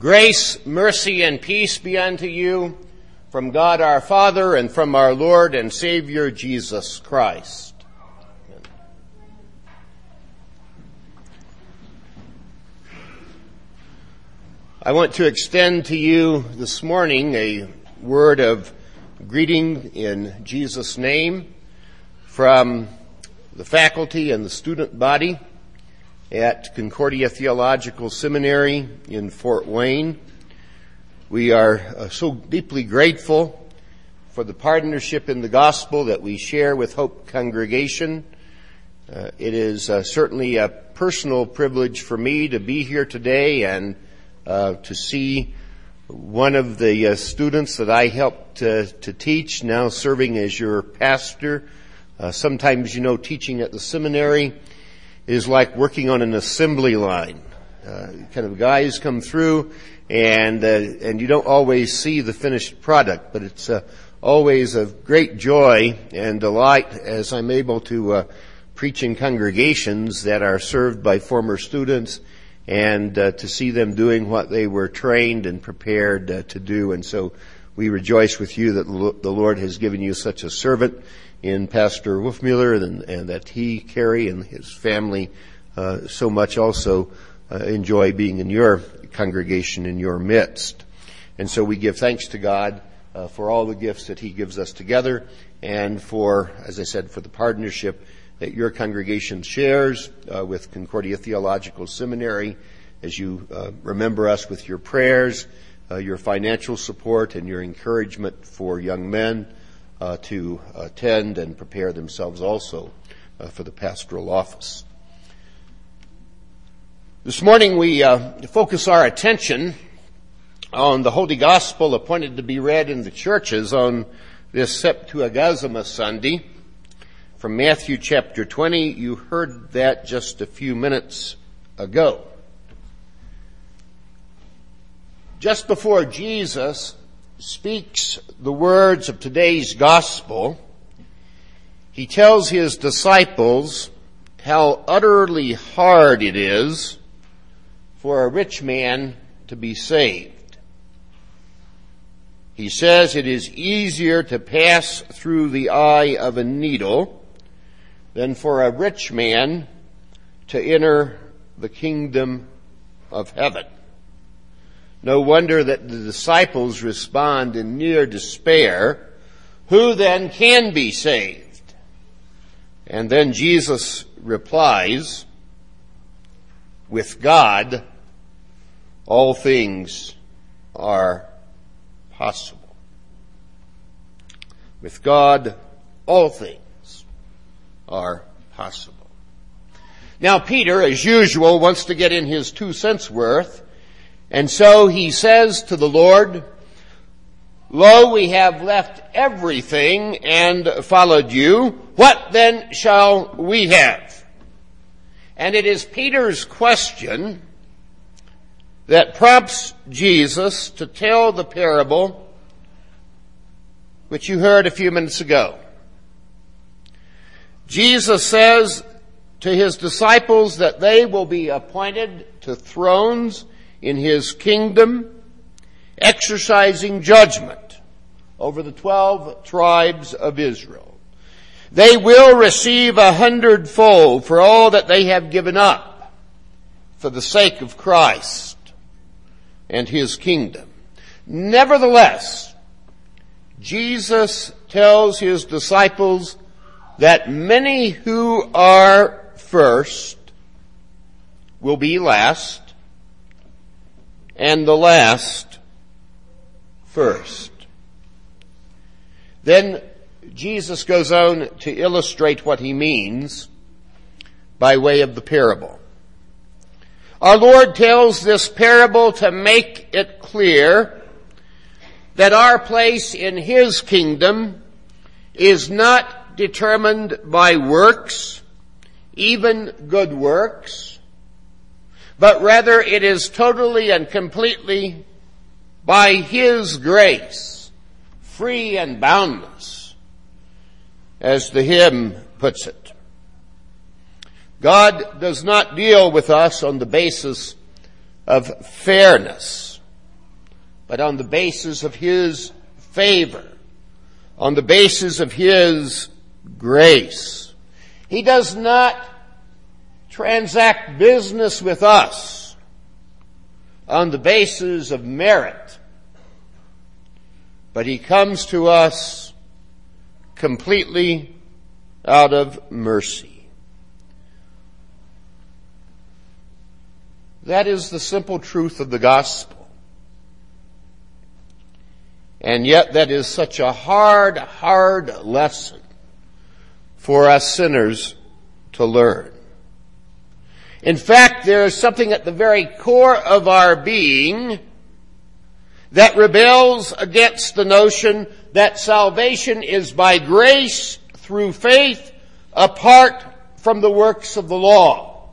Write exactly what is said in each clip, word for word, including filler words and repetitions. Grace, mercy, and peace be unto you from God our Father and from our Lord and Savior Jesus Christ. Amen. I want to extend to you this morning a word of greeting in Jesus' name from the faculty and the student body at Concordia Theological Seminary in Fort Wayne. We are so deeply grateful for the partnership in the gospel that we share with Hope Congregation. Uh, it is uh, certainly a personal privilege for me to be here today and uh, to see one of the uh, students that I helped uh, to teach, now serving as your pastor. Uh, sometimes, you know, teaching at the seminary is like working on an assembly line. Uh, kind of guys come through, and uh, and you don't always see the finished product, but it's uh, always a great joy and delight as I'm able to uh, preach in congregations that are served by former students, and uh, to see them doing what they were trained and prepared uh, to do. And so we rejoice with you that the Lord has given you such a servant in Pastor Wolfmuller, and, and that he, Carrie, and his family uh, so much also uh, enjoy being in your congregation, in your midst. And so we give thanks to God uh, for all the gifts that he gives us together, and for, as I said, for the partnership that your congregation shares uh, with Concordia Theological Seminary, as you uh, remember us with your prayers, uh, your financial support, and your encouragement for young men Uh, to attend and prepare themselves also uh, for the pastoral office. This morning we uh, focus our attention on the Holy Gospel appointed to be read in the churches on this Septuagazuma Sunday from Matthew chapter twenty. You heard that just a few minutes ago. Just before Jesus speaks the words of today's gospel, he tells his disciples how utterly hard it is for a rich man to be saved. He says it is easier to pass through the eye of a needle than for a rich man to enter the kingdom of heaven. No wonder that the disciples respond in near despair, "Who then can be saved?" And then Jesus replies, "With God, all things are possible." With God, all things are possible. Now Peter, as usual, wants to get in his two cents worth. And so he says to the Lord, "Lo, we have left everything and followed you. What then shall we have?" And it is Peter's question that prompts Jesus to tell the parable which you heard a few minutes ago. Jesus says to his disciples that they will be appointed to thrones in his kingdom, exercising judgment over the twelve tribes of Israel. They will receive a hundredfold for all that they have given up for the sake of Christ and his kingdom. Nevertheless, Jesus tells his disciples that many who are first will be last, and the last first. Then Jesus goes on to illustrate what he means by way of the parable. Our Lord tells this parable to make it clear that our place in his kingdom is not determined by works, even good works, but rather it is totally and completely by his grace, free and boundless, as the hymn puts it. God does not deal with us on the basis of fairness, but on the basis of His favor, on the basis of His grace. He does not transact business with us on the basis of merit, but He comes to us completely out of mercy. That is the simple truth of the gospel. And yet that is such a hard, hard lesson for us sinners to learn. In fact, there is something at the very core of our being that rebels against the notion that salvation is by grace through faith apart from the works of the law.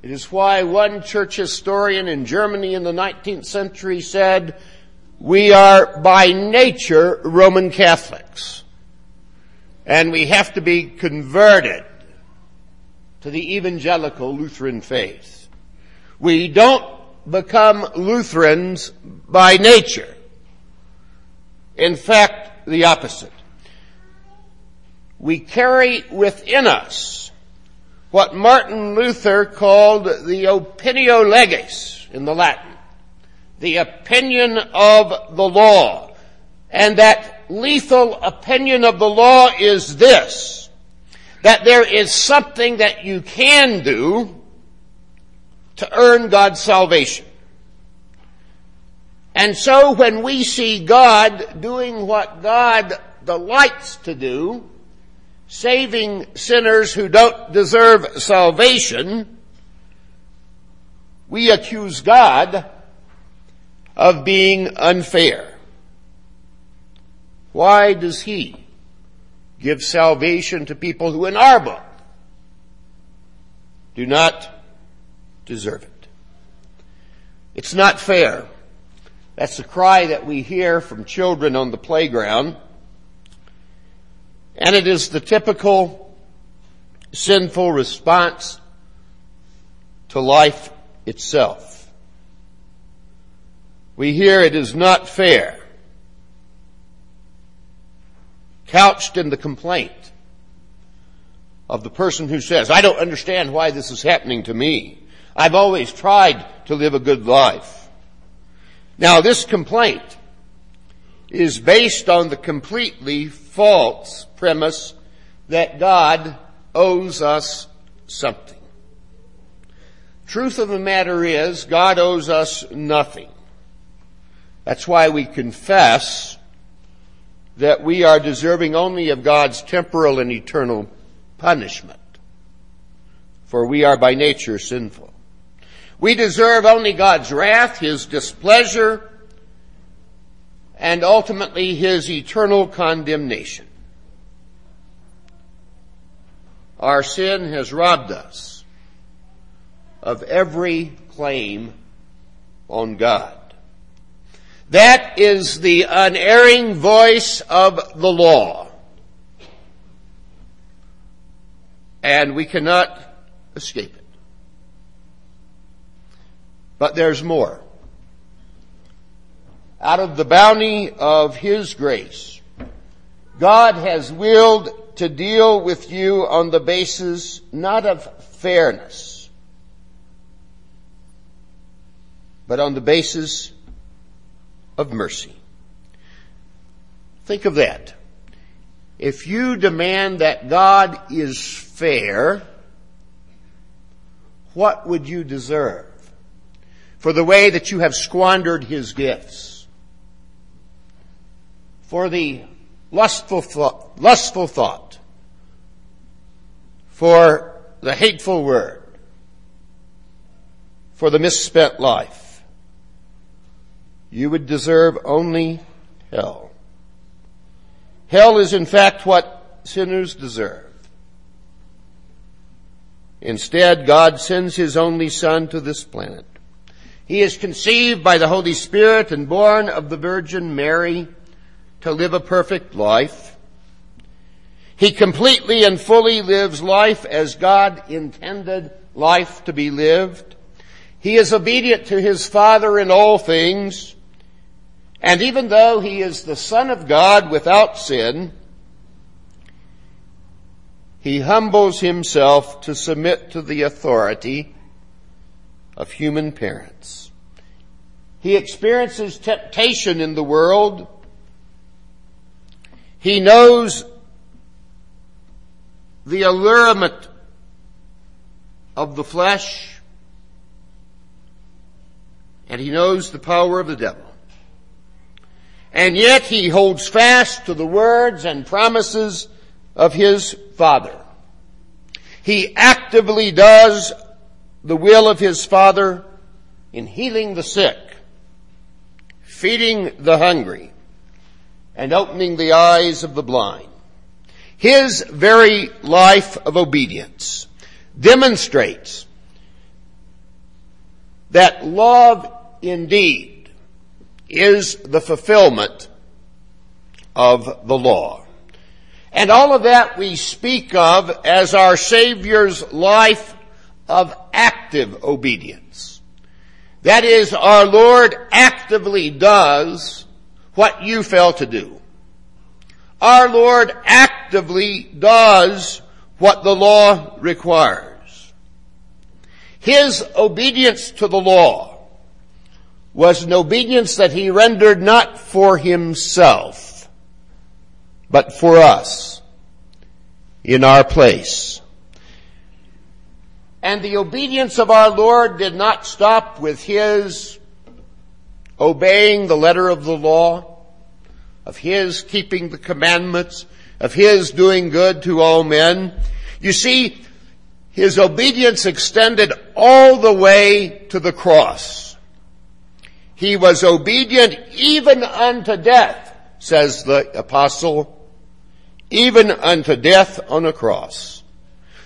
It is why one church historian in Germany in the nineteenth century said, "We are by nature Roman Catholics, and we have to be converted to the evangelical Lutheran faith. We don't become Lutherans by nature. In fact, the opposite. We carry within us what Martin Luther called the opinio legis in the Latin, the opinion of the law. And that lethal opinion of the law is this, that there is something that you can do to earn God's salvation. And so when we see God doing what God delights to do, saving sinners who don't deserve salvation, we accuse God of being unfair. Why does He give salvation to people who in our book do not deserve it? It's not fair. That's the cry that we hear from children on the playground. And it is the typical sinful response to life itself. We hear it is not fair, couched in the complaint of the person who says, "I don't understand why this is happening to me. I've always tried to live a good life." Now, this complaint is based on the completely false premise that God owes us something. Truth of the matter is, God owes us nothing. That's why we confess that we are deserving only of God's temporal and eternal punishment, for we are by nature sinful. We deserve only God's wrath, His displeasure, and ultimately His eternal condemnation. Our sin has robbed us of every claim on God. That is the unerring voice of the law. And we cannot escape it. But there's more. Out of the bounty of His grace, God has willed to deal with you on the basis not of fairness, but on the basis of mercy. Think of that. If you demand that God is fair, what would you deserve for the way that you have squandered His gifts? For the lustful thought, lustful thought, for the hateful word, for the misspent life. You would deserve only hell. Hell is in fact what sinners deserve. Instead, God sends His only Son to this planet. He is conceived by the Holy Spirit and born of the Virgin Mary to live a perfect life. He completely and fully lives life as God intended life to be lived. He is obedient to His Father in all things. And even though he is the Son of God without sin, he humbles himself to submit to the authority of human parents. He experiences temptation in the world. He knows the allurement of the flesh, and he knows the power of the devil. And yet he holds fast to the words and promises of his Father. He actively does the will of his Father in healing the sick, feeding the hungry, and opening the eyes of the blind. His very life of obedience demonstrates that love indeed is the fulfillment of the law. And all of that we speak of as our Savior's life of active obedience. That is, our Lord actively does what you fail to do. Our Lord actively does what the law requires. His obedience to the law was an obedience that he rendered not for himself, but for us, in our place. And the obedience of our Lord did not stop with his obeying the letter of the law, of his keeping the commandments, of his doing good to all men. You see, his obedience extended all the way to the cross. He was obedient even unto death, says the apostle, even unto death on a cross.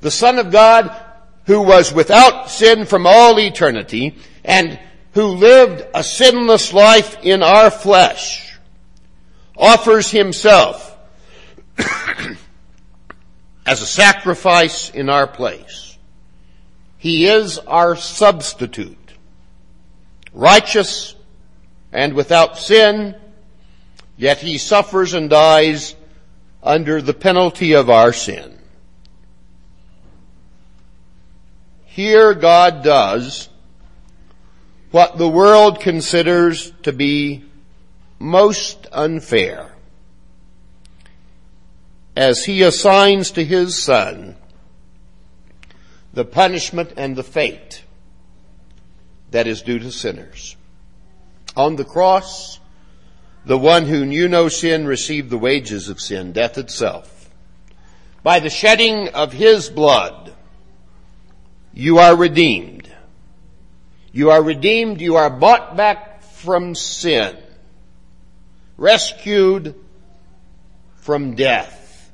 The Son of God, who was without sin from all eternity, and who lived a sinless life in our flesh, offers himself as a sacrifice in our place. He is our substitute, righteous and without sin, yet he suffers and dies under the penalty of our sin. Here God does what the world considers to be most unfair, as he assigns to his Son the punishment and the fate that is due to sinners. On the cross, the one who knew no sin received the wages of sin, death itself. By the shedding of his blood, you are redeemed. You are redeemed, you are bought back from sin, rescued from death,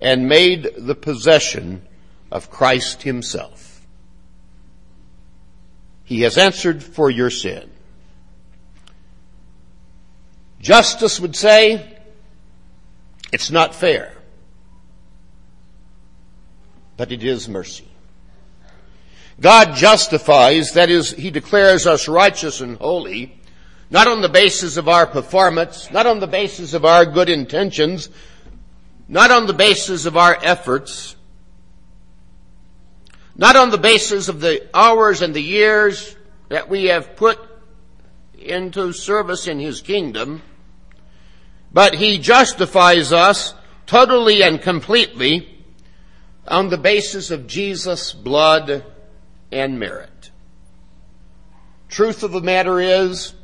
and made the possession of Christ himself. He has answered for your sin. Justice would say, it's not fair, but it is mercy. God justifies, that is, he declares us righteous and holy, not on the basis of our performance, not on the basis of our good intentions, not on the basis of our efforts, not on the basis of the hours and the years that we have put into service in his kingdom, but he justifies us totally and completely on the basis of Jesus' blood and merit. Truth of the matter is,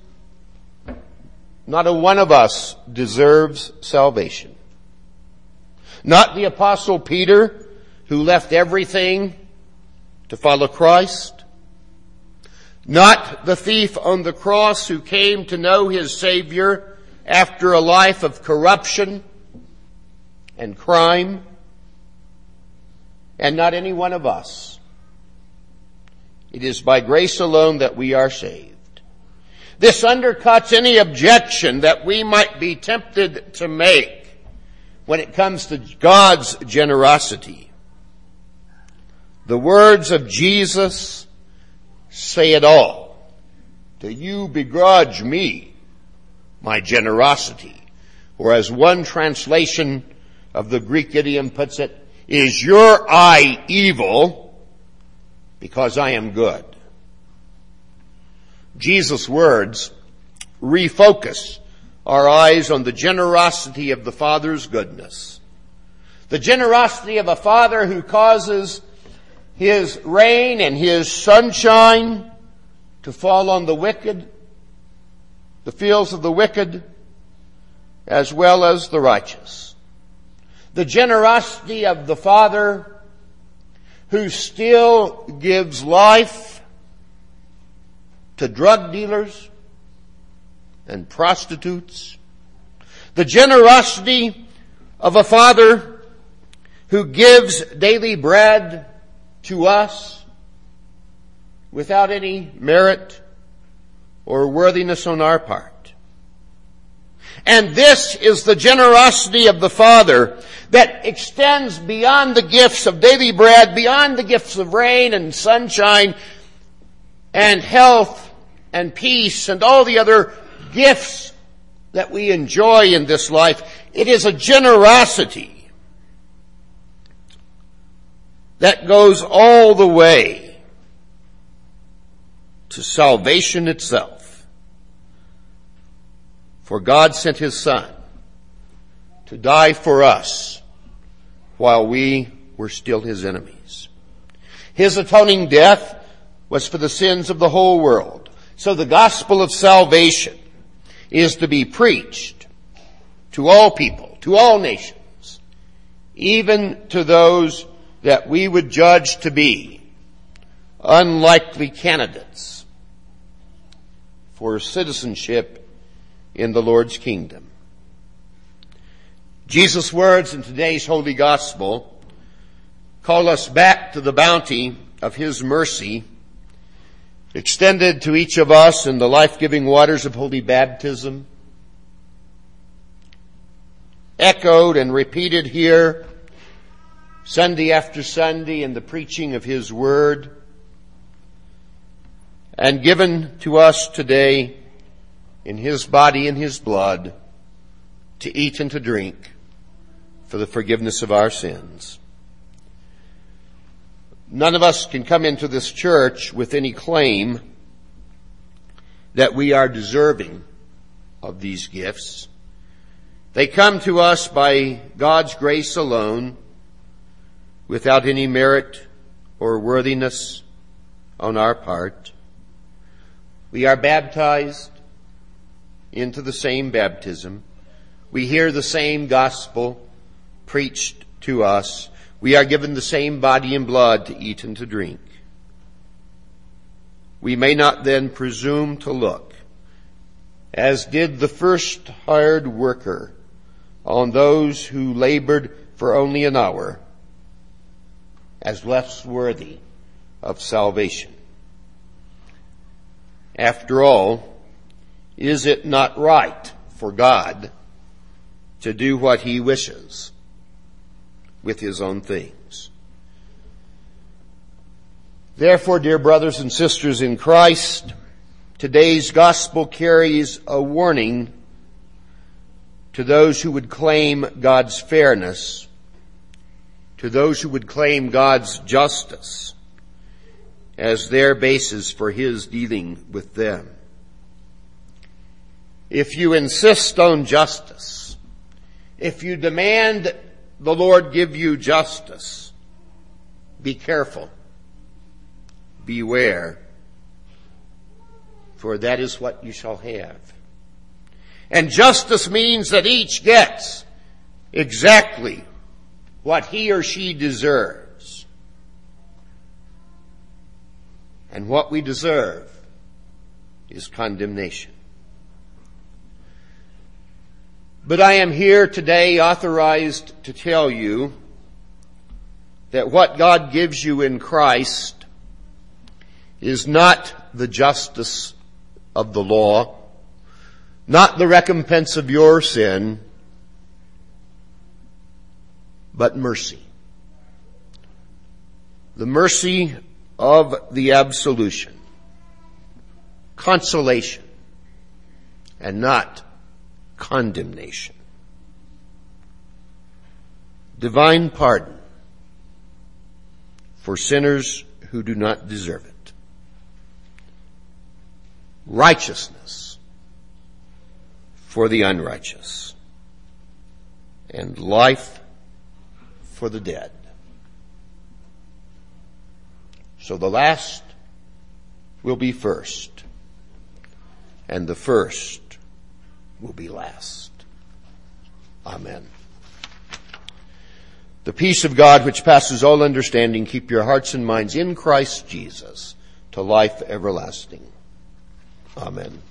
not a one of us deserves salvation. Not the Apostle Peter, who left everything to follow Christ. Not the thief on the cross who came to know his Savior after a life of corruption and crime. And not any one of us. It is by grace alone that we are saved. This undercuts any objection that we might be tempted to make when it comes to God's generosity. The words of Jesus say it all. Do you begrudge me my generosity. Or as one translation of the Greek idiom puts it, is your eye evil because I am good? Jesus' words refocus our eyes on the generosity of the Father's goodness. The generosity of a Father who causes His rain and His sunshine to fall on the wicked, the fields of the wicked, as well as the righteous. The generosity of the Father who still gives life to drug dealers and prostitutes. The generosity of a Father who gives daily bread to us without any merit or worthiness on our part. And this is the generosity of the Father that extends beyond the gifts of daily bread, beyond the gifts of rain and sunshine and health and peace and all the other gifts that we enjoy in this life. It is a generosity that goes all the way to salvation itself. For God sent His Son to die for us while we were still His enemies. His atoning death was for the sins of the whole world. So the gospel of salvation is to be preached to all people, to all nations, even to those that we would judge to be unlikely candidates for citizenship in the Lord's kingdom. Jesus' words in today's Holy Gospel call us back to the bounty of His mercy extended to each of us in the life-giving waters of holy baptism, echoed and repeated here Sunday after Sunday in the preaching of His Word, and given to us today in His body and His blood, to eat and to drink for the forgiveness of our sins. None of us can come into this church with any claim that we are deserving of these gifts. They come to us by God's grace alone, without any merit or worthiness on our part. We are baptized into the same baptism. We hear the same gospel preached to us. We are given the same body and blood to eat and to drink. We may not then presume to look, as did the first hired worker, on those who labored for only an hour, as less worthy of salvation. After all, is it not right for God to do what He wishes with His own things? Therefore, dear brothers and sisters in Christ, today's gospel carries a warning to those who would claim God's fairness, to those who would claim God's justice as their basis for His dealing with them. If you insist on justice, if you demand the Lord give you justice, be careful, beware, for that is what you shall have. And justice means that each gets exactly what he or she deserves. And what we deserve is condemnation. But I am here today authorized to tell you that what God gives you in Christ is not the justice of the law, not the recompense of your sin, but mercy. The mercy of the absolution, consolation, and not condemnation. Divine pardon for sinners who do not deserve it. Righteousness for the unrighteous. And life for the dead. So the last will be first, and the first will be last. Amen. The peace of God which passes all understanding, keep your hearts and minds in Christ Jesus to life everlasting. Amen.